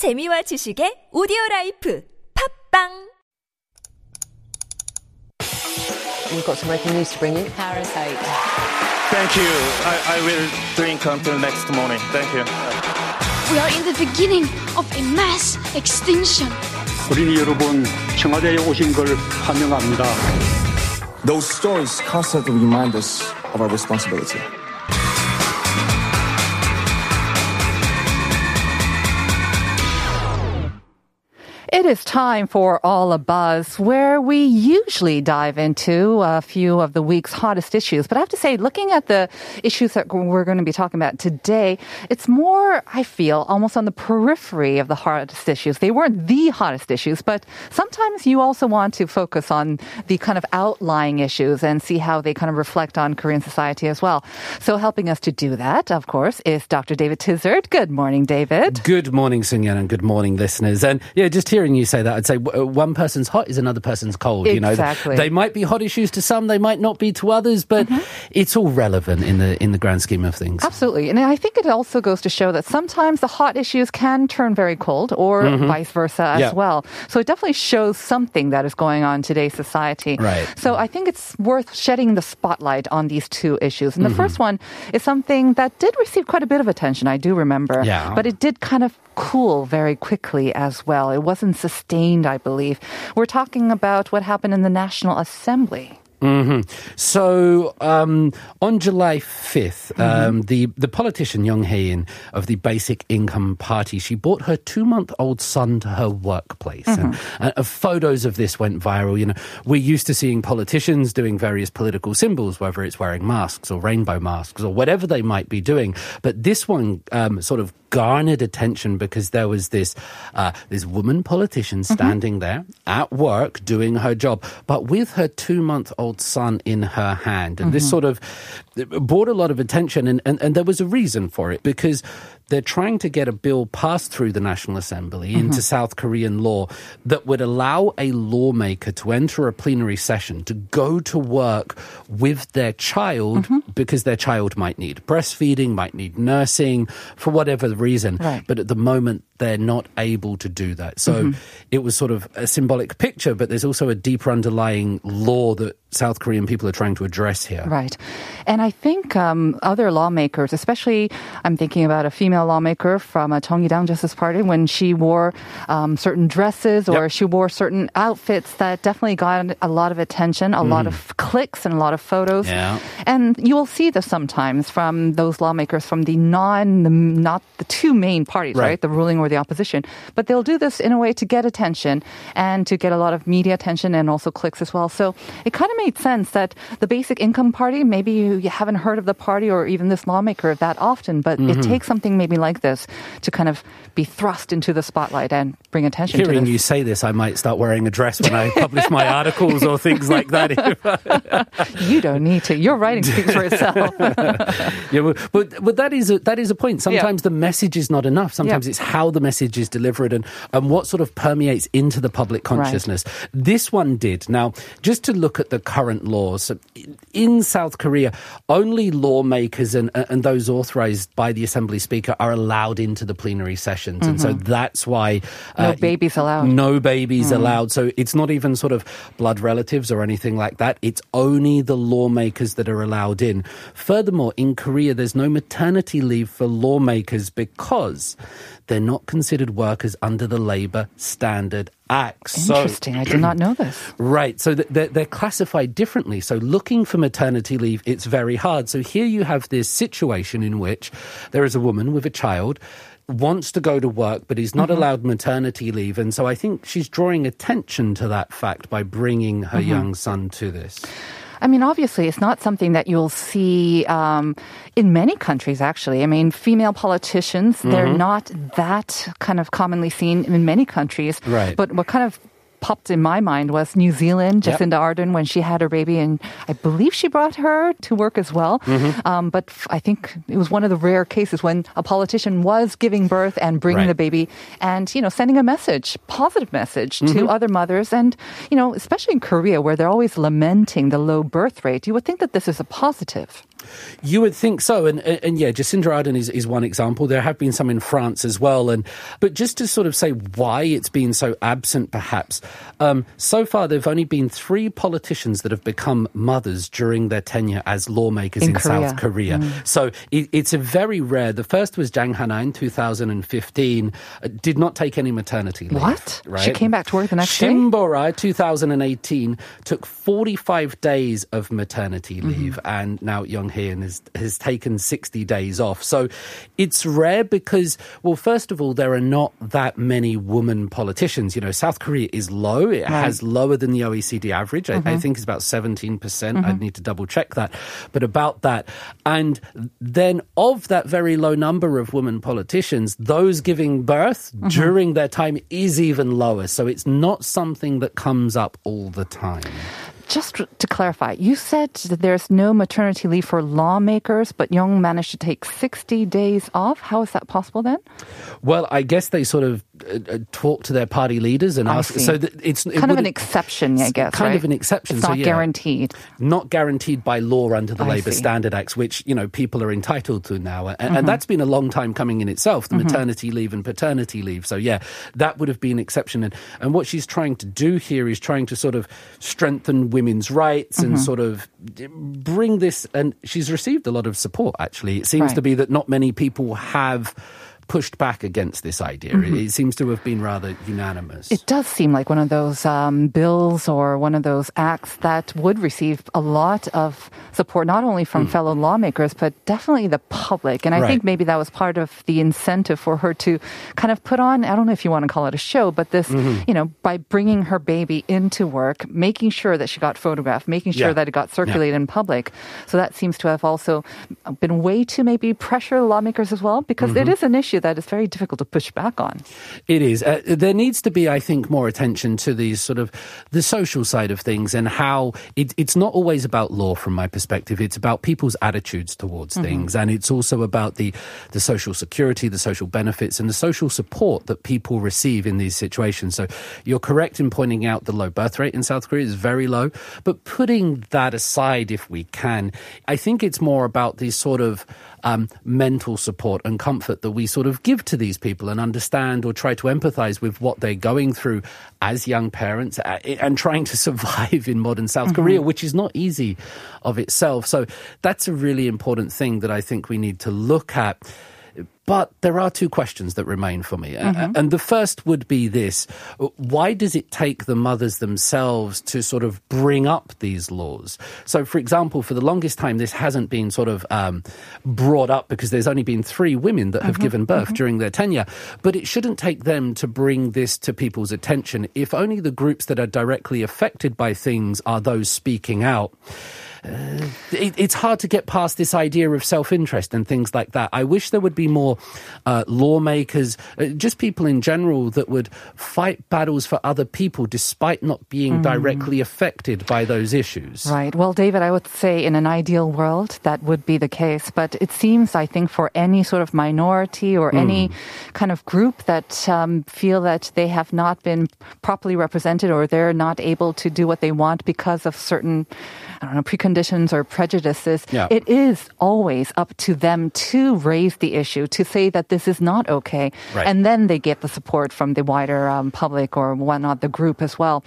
재미와 지식의 오디오라이프 팝빵 We've got some breaking news to bring you. Parasite. Thank you. I will drink until next morning. Thank you. We are in the beginning of a mass extinction. 어린이 여러분, 청와대에 오신 걸 환영합니다. Those stories constantly remind us of our responsibility. It is time for All Abuzz, where we usually dive into a few of the week's hottest issues. But I have to say, looking at the issues that we're going to be talking about today, it's more, I feel, almost on the periphery of the hottest issues. They weren't the hottest issues, but sometimes you also want to focus on the kind of outlying issues and see how they kind of reflect on Korean society as well. So helping us to do that, of course, is Dr. David Tizzard. Good morning, David. Good morning, Seung-yeon, and good morning, listeners. And yeah, just here. Hearing you say that, I'd say one person's hot is another person's cold. Exactly. You know, they might be hot issues to some, they might not be to others, but it's all relevant in the grand scheme of things. Absolutely, and I think it also goes to show that sometimes the hot issues can turn very cold, or vice versa as well. So it definitely shows something that is going on in today's society. Right. So I think it's worth shedding the spotlight on these two issues. And the first one is something that did receive quite a bit of attention. I do remember, but it did kind of cool very quickly as well. It wasn't sustained, I believe. We're talking about what happened in the National Assembly. So on July 5th, the politician Yong Hye-in of the Basic Income Party, she brought her 2-month-old son to her workplace. And photos of this went viral. You know, we're used to seeing politicians doing various political symbols, whether it's wearing masks or rainbow masks or whatever they might be doing. But this one sort of garnered attention because there was this woman politician standing there at work doing her job, but with her 2-month-old son in her hand. And this sort of brought a lot of attention, and there was a reason for it, because they're trying to get a bill passed through the National Assembly into South Korean law that would allow a lawmaker to enter a plenary session to go to work with their child because their child might need breastfeeding, might need nursing, for whatever reason. Right. But at the moment, they're not able to do that. So it was sort of a symbolic picture, but there's also a deeper underlying law that South Korean people are trying to address here. Right. And I think other lawmakers, especially I'm thinking about a female lawmaker from Jeongidang Justice Party, when she wore certain dresses or she wore certain outfits that definitely got a lot of attention, a lot of clicks and a lot of photos. Yeah. And you'll see this sometimes from those lawmakers from not the two main parties, right? The ruling or the opposition. But they'll do this in a way to get attention and to get a lot of media attention and also clicks as well. So it kind of made sense that the Basic Income Party, maybe you haven't heard of the party or even this lawmaker that often, but it takes something maybe like this to kind of be thrust into the spotlight and bring attention to this. Hearing you say this, I might start wearing a dress when I publish my articles or things like that. You don't need to. Your writing speaks for itself. But that is a point. Sometimes the message is not enough. Sometimes it's how the message is delivered and what sort of permeates into the public consciousness. Right. This one did. Now, just to look at the current laws, so in South Korea, only lawmakers and those authorized by the Assembly Speaker are allowed into the plenary sessions. And so that's why... no babies allowed. No babies allowed. So it's not even sort of blood relatives or anything like that. It's only the lawmakers that are allowed in. Furthermore, in Korea, there's no maternity leave for lawmakers because they're not considered workers under the Labour Standard Act. Interesting. So, I did not know this. Right. So they're classified differently. So looking for maternity leave, it's very hard. So here you have this situation in which there is a woman with a child, wants to go to work, but is not allowed maternity leave. And so I think she's drawing attention to that fact by bringing her young son to this. I mean, obviously, it's not something that you'll see in many countries, actually. I mean, female politicians, they're not that kind of commonly seen in many countries. Right. But what kind of popped in my mind was New Zealand, Jacinda Ardern, when she had her baby, and I believe she brought her to work as well. But I think it was one of the rare cases when a politician was giving birth and bringing the baby and, you know, sending a message, positive message to other mothers. And, you know, especially in Korea, where they're always lamenting the low birth rate, you would think that this is a positive. You would think so. And yeah, Jacinda Ardern is one example. There have been some in France as well. But just to sort of say why it's been so absent, perhaps, so far there have only been 3 politicians that have become mothers during their tenure as lawmakers in South Korea. So it's a very rare. The first was Jang Hanae in 2015, did not take any maternity leave. What? Right? She came back to work the next day? Shim Borai, 2018, took 45 days of maternity leave. And now Yong Hye-in has taken 60 days off. So it's rare because, well, first of all, there are not that many women politicians. You know, South Korea is low. It has lower than the OECD average. I think it's about 17%. I'd need to double check that. But about that. And then of that very low number of women politicians, those giving birth during their time is even lower. So it's not something that comes up all the time. Just to clarify, you said that there's no maternity leave for lawmakers, but Young managed to take 60 days off. How is that possible then? Well, I guess they sort of talk to their party leaders and ask. So it's kind of an exception, I guess. Kind of an exception. It's not guaranteed. Not guaranteed by law under the Labour Standard Act, which, you know, people are entitled to now. And that's been a long time coming in itself, the maternity leave and paternity leave. So, yeah, that would have been an exception. And what she's trying to do here is trying to sort of strengthen women's rights and sort of bring this. And she's received a lot of support, actually. It seems to be that not many people have pushed back against this idea. It seems to have been rather unanimous. It does seem like one of those bills or one of those acts that would receive a lot of support, not only from fellow lawmakers, but definitely the public. And I think maybe that was part of the incentive for her to kind of put on, I don't know if you want to call it a show, but this, you know, by bringing her baby into work, making sure that she got photographed, making sure that it got circulated in public. So that seems to have also been a way to maybe pressure lawmakers as well, because it is an issue that is very difficult to push back on. It is. There needs to be, I think, more attention to these sort of the social side of things and how it's not always about law from my perspective. It's about people's attitudes towards things. And it's also about the social security, the social benefits and the social support that people receive in these situations. So you're correct in pointing out the low birth rate in South Korea is very low. But putting that aside, if we can, I think it's more about these sort of mental support and comfort that we sort of give to these people and understand or try to empathize with what they're going through as young parents and trying to survive in modern South Korea, which is not easy of itself. So that's a really important thing that I think we need to look at. But there are 2 questions that remain for me. And the first would be this. Why does it take the mothers themselves to sort of bring up these laws? So, for example, for the longest time, this hasn't been sort of brought up because there's only been 3 women that have given birth during their tenure. But it shouldn't take them to bring this to people's attention. If only the groups that are directly affected by things are those speaking out. It's hard to get past this idea of self-interest and things like that. I wish there would be more lawmakers, just people in general that would fight battles for other people despite not being directly affected by those issues. Right. Well, David, I would say in an ideal world that would be the case. But it seems, I think, for any sort of minority or any kind of group that feel that they have not been properly represented or they're not able to do what they want because of certain, I don't know, preconditions or prejudices, it is always up to them to raise the issue, to say that this is not okay. Right. And then they get the support from the wider public or whatnot, the group as well.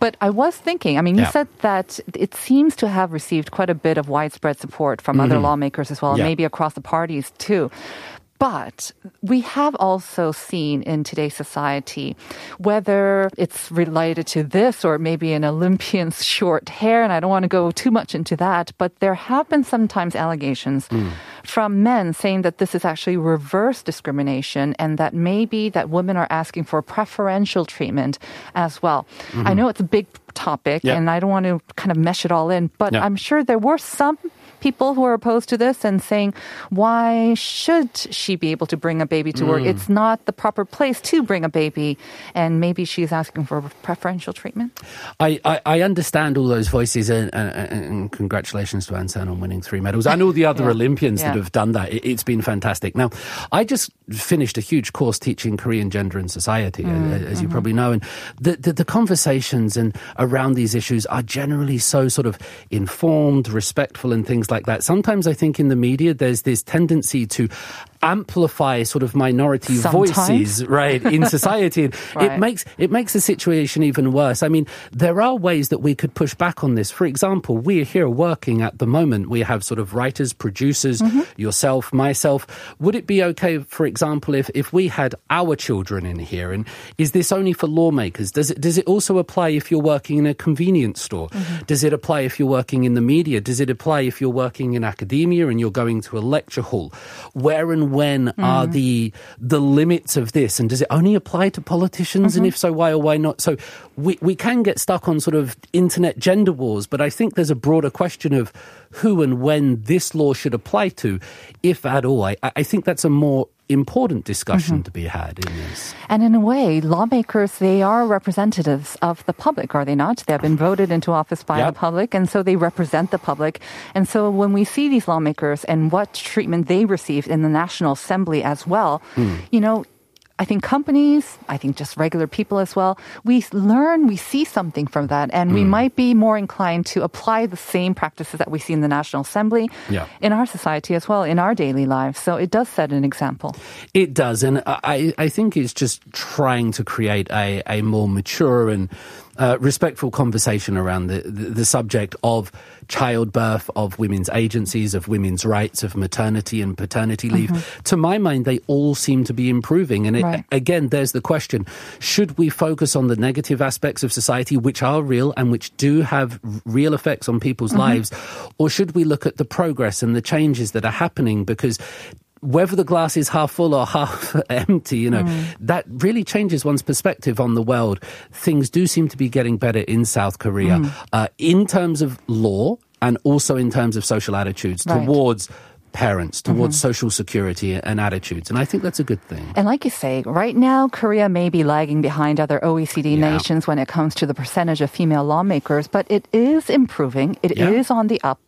But I was thinking, I mean, you said that it seems to have received quite a bit of widespread support from other lawmakers as well, maybe across the parties too. But we have also seen in today's society, whether it's related to this or maybe an Olympian's short hair, and I don't want to go too much into that, but there have been sometimes allegations from men saying that this is actually reverse discrimination and that maybe that women are asking for preferential treatment as well. I know it's a big topic and I don't want to kind of mesh it all in, but I'm sure there were some people who are opposed to this and saying, why should she be able to bring a baby to work? It's not the proper place to bring a baby. And maybe she's asking for preferential treatment. I understand all those voices and congratulations to Ansan on winning 3 medals and all the other Olympians that have done that. It's been fantastic. Now, I just finished a huge course teaching Korean gender and society, as you probably know. And the conversations and around these issues are generally so sort of informed, respectful and things like that. Sometimes I think in the media there's this tendency to amplify sort of minority voices, right, in society. Right. It makes the situation even worse. I mean, there are ways that we could push back on this. For example, we're here working at the moment. We have sort of writers, producers, yourself, myself. Would it be okay, for example, if we had our children in here? And is this only for lawmakers? Does it also apply if you're working in a convenience store? Mm-hmm. Does it apply if you're working in the media? Does it apply if you're working in academia and you're going to a lecture hall? Where and when are the limits of this? And does it only apply to politicians? And if so, why or why not? So we can get stuck on sort of internet gender wars, but I think there's a broader question of who and when this law should apply to, if at all. I think that's a more important discussion to be had in this. And in a way, lawmakers, they are representatives of the public, are they not? They have been voted into office by the public, and so they represent the public. And so when we see these lawmakers and what treatment they received in the National Assembly as well, you know, I think companies, I think just regular people as well, we learn, we see something from that, and we might be more inclined to apply the same practices that we see in the National Assembly in our society as well, in our daily lives. So it does set an example. It does, and I think it's just trying to create a more mature and respectful conversation around the subject of childbirth, of women's agencies, of women's rights, of maternity and paternity leave. To my mind, they all seem to be improving. And again, there's the question, should we focus on the negative aspects of society, which are real and which do have real effects on people's lives? Or should we look at the progress and the changes that are happening? Because whether the glass is half full or half empty, you know, that really changes one's perspective on the world. Things do seem to be getting better in South Korea in terms of law and also in terms of social attitudes towards parents, towards social security and attitudes. And I think that's a good thing. And like you say, right now, Korea may be lagging behind other OECD nations when it comes to the percentage of female lawmakers, but it is improving. It is on the up.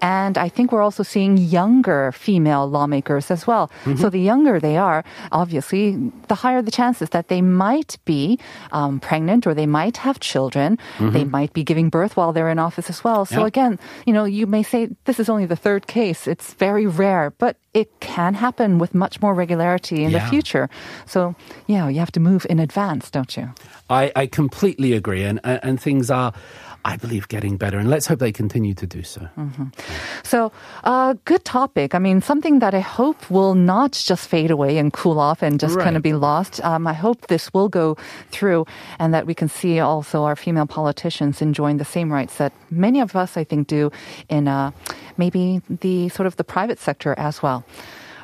And I think we're also seeing younger female lawmakers as well. So the younger they are, obviously, the higher the chances that they might be pregnant or they might have children. They might be giving birth while they're in office as well. So again, you know, you may say this is only the third case. It's very rare, but it can happen with much more regularity in the future. So, yeah, you have to move in advance, don't you? I completely agree. And things are, I believe, getting better. And let's hope they continue to do so. So, good topic. I mean, something that I hope will not just fade away and cool off and just kind of be lost. I hope this will go through and that we can see also our female politicians enjoying the same rights that many of us, I think, do in maybe the sort of the private sector as well.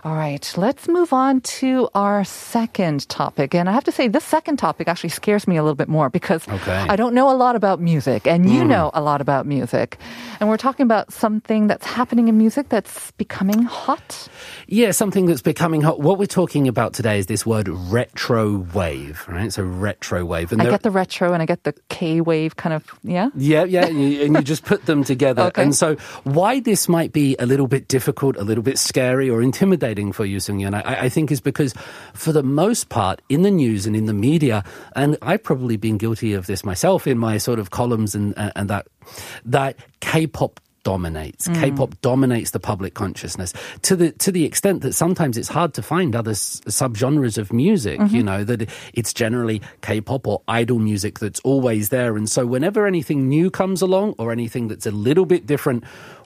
All right, let's move on to our second topic. And I have to say, this second topic actually scares me a little bit more because I don't know a lot about music, and you know a lot about music. And we're talking about something that's happening in music that's becoming hot. Yeah, something that's becoming hot. What we're talking about today is this word retrowave, right? So retrowave. And I get the retro and I get the K-wave kind of, Yeah, and you just put them together. And so why this might be a little bit difficult, a little bit scary or intimidating for you, Seung-yeon, I think is because for the most part in the news and in the media, and I've probably been guilty of this myself in my sort of columns and that K-pop dominates. K-pop dominates the public consciousness to the extent that sometimes it's hard to find other subgenres of music, you know, that it's generally K-pop or idol music that's always there. And so whenever anything new comes along or anything that's a little bit different,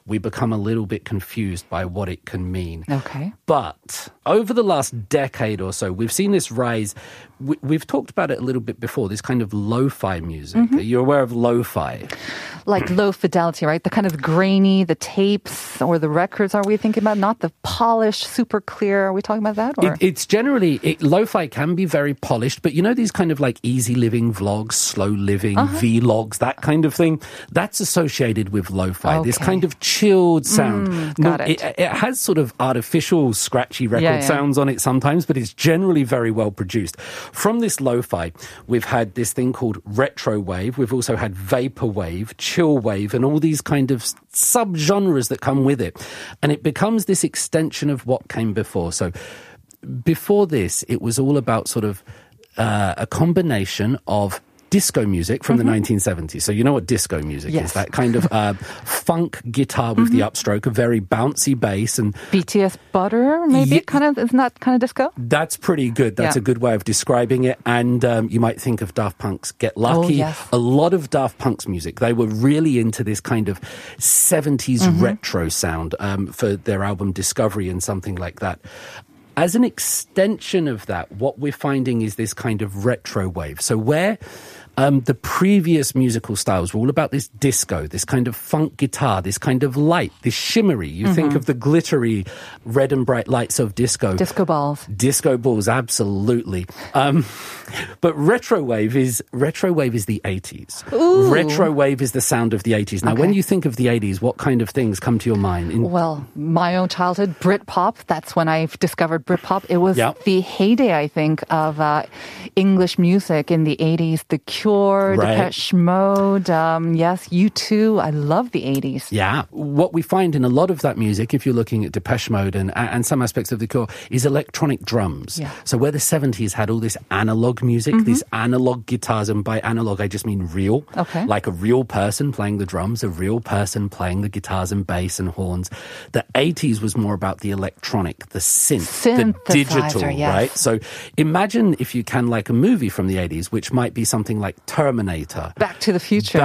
we become a little bit confused by what it can mean. Okay. But over the last decade or so, we've seen this rise. We've talked about it a little bit before, this kind of lo-fi music. Are you aware of lo-fi? Like low fidelity, right? The kind of grainy, the tapes or the records, are we thinking about? Not the polished, super clear. Are we talking about that? Or? It's generally, lo-fi can be very polished, but you know these kind of like easy living vlogs, slow living, vlogs, that kind of thing? That's associated with lo-fi. Okay. This kind of chilled sound. It has sort of artificial, scratchy record sounds on it sometimes, but it's generally very well produced. From this lo-fi, we've had this thing called retrowave. We've also had vaporwave, chillwave, and all these kind of subgenres that come with it. And it becomes this extension of what came before. So before this, it was all about sort of a combination of disco music from the 1970s. So you know what disco music is? That kind of funk guitar with the upstroke, a very bouncy bass. And BTS Butter, maybe? Isn't that kind of disco? That's pretty good. That's a good way of describing it. And you might think of Daft Punk's Get Lucky. Oh, yes. A lot of Daft Punk's music, they were really into this kind of 70s retro sound for their album Discovery and something like that. As an extension of that, what we're finding is this kind of retro wave. So where the previous musical styles were all about this disco, this kind of funk guitar, this kind of light, this shimmery. You think of the glittery red and bright lights of disco. Disco balls. Disco balls, absolutely. But retrowave is the 80s. Ooh. Retrowave is the sound of the 80s. Now, when you think of the 80s, what kind of things come to your mind? Well, my own childhood, Britpop. That's when I discovered Britpop. It was the heyday, I think, of English music in the 80s. The Cure, Depeche Mode, yes, U2. I love the 80s. Yeah. What we find in a lot of that music, if you're looking at Depeche Mode and some aspects of The Cure, is electronic drums. Yeah. So where the 70s had all this analog music, these analog guitars, and by analog I just mean real, like a real person playing the drums, a real person playing the guitars and bass and horns. The 80s was more about the electronic, the synth, the digital, right? So imagine, if you can, like a movie from the 80s, which might be something like Terminator. Back to the Future.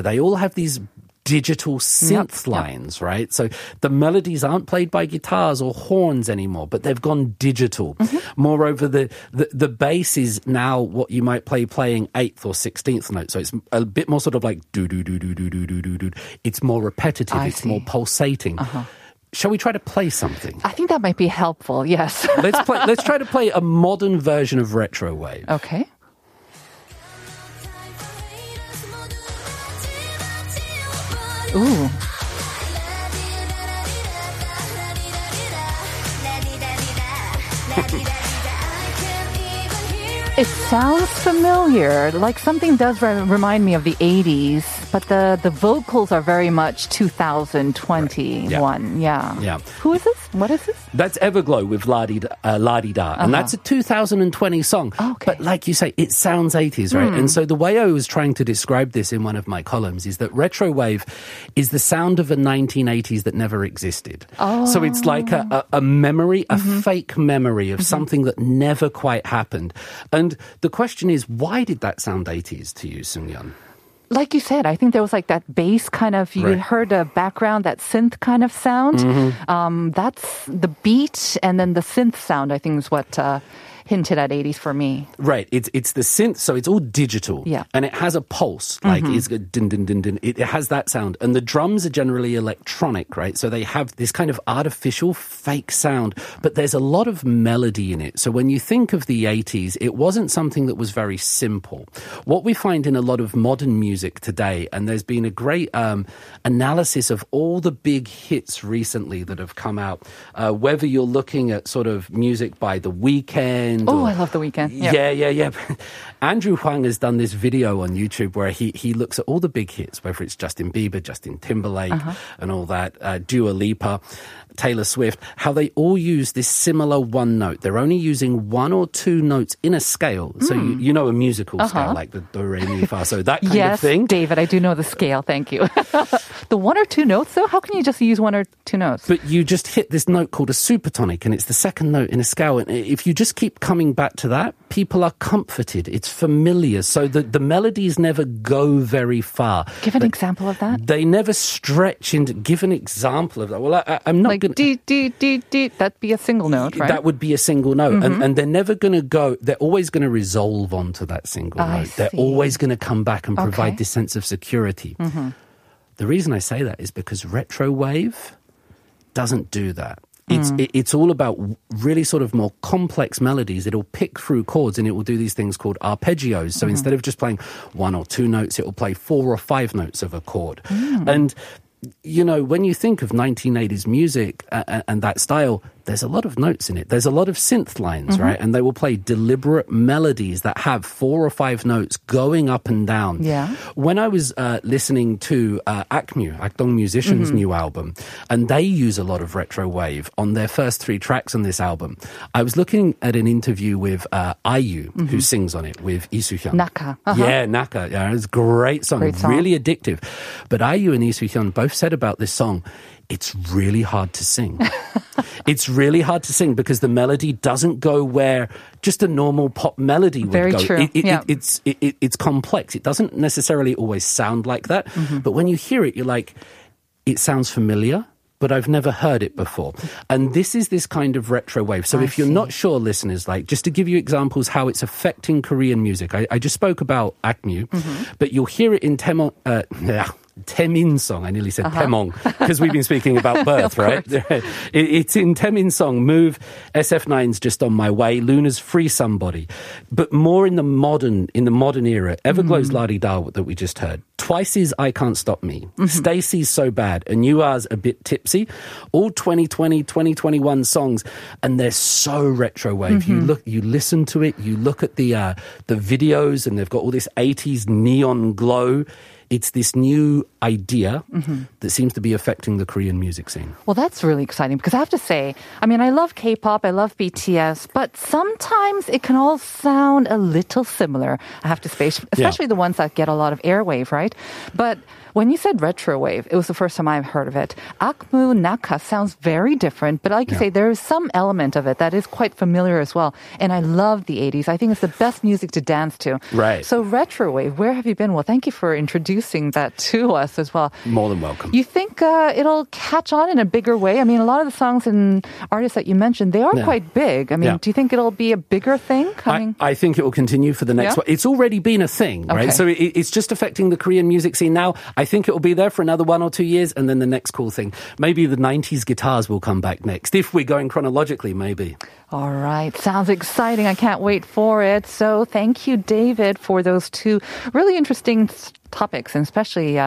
They all have these digital synth lines, right? So the melodies aren't played by guitars or horns anymore, but they've gone digital. Moreover, the bass is now what you might playing 8th or 16th note. So it's a bit more sort of like do-do-do-do-do-do-do-do. It's more repetitive. It's more pulsating. Shall we try to play something? I think that might be helpful, yes. Let's try to play a modern version of Retrowave. Okay. Ooh. It sounds familiar. Like something does remind me of the 80s, but the vocals are very much 2021. Yeah. Who is this? What is this? That's Everglow with La-Di-Da. And that's a 2020 song. Okay. But like you say, it sounds 80s, right? And so the way I was trying to describe this in one of my columns is that retrowave is the sound of a 1980s that never existed. Oh. So it's like a memory, a fake memory of something that never quite happened. And the question is, why did that sound 80s to you, Sung-yeon? Like you said, I think there was like that bass kind of, you heard a background, that synth kind of sound. That's the beat, and then the synth sound, I think, is what hinted at 80s for me. Right. It's the synth, so it's all digital. Yeah. And it has a pulse, like it's din, din, din, din. It has that sound. And the drums are generally electronic, right? So they have this kind of artificial, fake sound, but there's a lot of melody in it. So when you think of the 80s, it wasn't something that was very simple. What we find in a lot of modern music today, and there's been a great analysis of all the big hits recently that have come out, whether you're looking at sort of music by The Weeknd. Oh, I love The Weeknd. Yeah. Andrew Huang has done this video on YouTube where he looks at all the big hits, whether it's Justin Bieber, Justin Timberlake, and all that, Dua Lipa, Taylor Swift, how they all use this similar one note. They're only using one or two notes in a scale. So you know a musical scale, like the do, re, mi, fa, so that kind of thing. David, I do know the scale, thank you. The one or two notes, though? How can you just use one or two notes? But you just hit this note called a supertonic, and it's the second note in a scale. And if you just keep coming back to that, people are comforted. It's familiar. So the melodies never go very far. Give an example of that. They never stretch and give an example of that. Well, I'm not going to... Like, dee, dee, dee, that'd be a single note, right? That would be a single note. And they're never going to go... They're always going to resolve onto that single note. They're always going to come back and provide this sense of security. The reason I say that is because retrowave doesn't do that. It's all about really sort of more complex melodies. It'll pick through chords and it will do these things called arpeggios. So instead of just playing one or two notes, it will play four or five notes of a chord. And, you know, when you think of 1980s music and that style, there's a lot of notes in it. There's a lot of synth lines, mm-hmm. right? And they will play deliberate melodies that have 4 or 5 notes going up and down. Yeah. When I was listening to Akdong Musicians' mm-hmm. new album, and they use a lot of retro wave on their first 3 tracks on this album, I was looking at an interview with IU, mm-hmm. who sings on it with Lee Soo-hyun. Naka. Uh-huh. Yeah, Naka. Yeah, it's a great song, really addictive. But IU and Lee Soo-hyun both said about this song, it's really hard to sing. It's really hard to sing because the melody doesn't go where just a normal pop melody would go. True. It's complex. It doesn't necessarily always sound like that. Mm-hmm. But when you hear it, you're like, it sounds familiar, but I've never heard it before. And this is this kind of retro wave. So if you're not sure, listeners, like, just to give you examples how it's affecting Korean music, I just spoke about Akmu, mm-hmm. but you'll hear it in Taemin Song. I nearly said Taemong because we've been speaking about birth, right? It's in Taemin Song, Move, SF9's Just On My Way, Luna's Free Somebody. But more in the modern era, Everglow's La-Di-Da that we just heard, Twice's I Can't Stop Me, mm-hmm. Stacey's So Bad, and You Are's A Bit Tipsy, all 2020, 2021 songs, and they're so retro wave. Mm-hmm. You listen to it, you look at the videos, and they've got all this 80s neon glow. It's this new idea mm-hmm. that seems to be affecting the Korean music scene. Well, that's really exciting because I have to say, I mean, I love K-pop, I love BTS, but sometimes it can all sound a little similar, I have to say, especially the ones that get a lot of airwave, right? But when you said retro wave, it was the first time I've heard of it. Akmu, Naka sounds very different, but like you say, there is some element of it that is quite familiar as well. And I love the 80s. I think it's the best music to dance to. Right. So retro wave, where have you been? Well, thank you for introducing that to us as well. More than welcome. You think it'll catch on in a bigger way? I mean, a lot of the songs and artists that you mentioned, they are quite big. I mean, do you think it'll be a bigger thing coming? I think it will continue for the next one. It's already been a thing, right? Okay. So it's just affecting the Korean music scene now. I think it will be there for another 1 or 2 years, and then the next cool thing. Maybe the 90s guitars will come back next, if we're going chronologically, maybe. All right. Sounds exciting. I can't wait for it. So thank you, David, for those 2 really interesting topics, and especially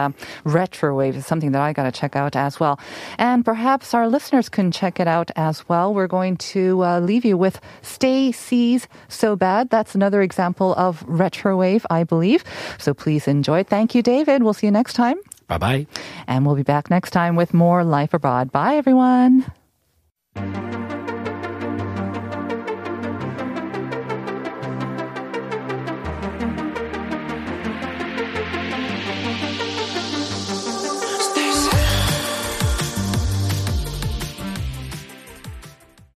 retro wave is something that I got to check out as well. And perhaps our listeners can check it out as well. We're going to leave you with Stacey's So Bad. That's another example of retro wave, I believe. So please enjoy. Thank you, David. We'll see you next time. Bye-bye. And we'll be back next time with more Life Abroad. Bye, everyone.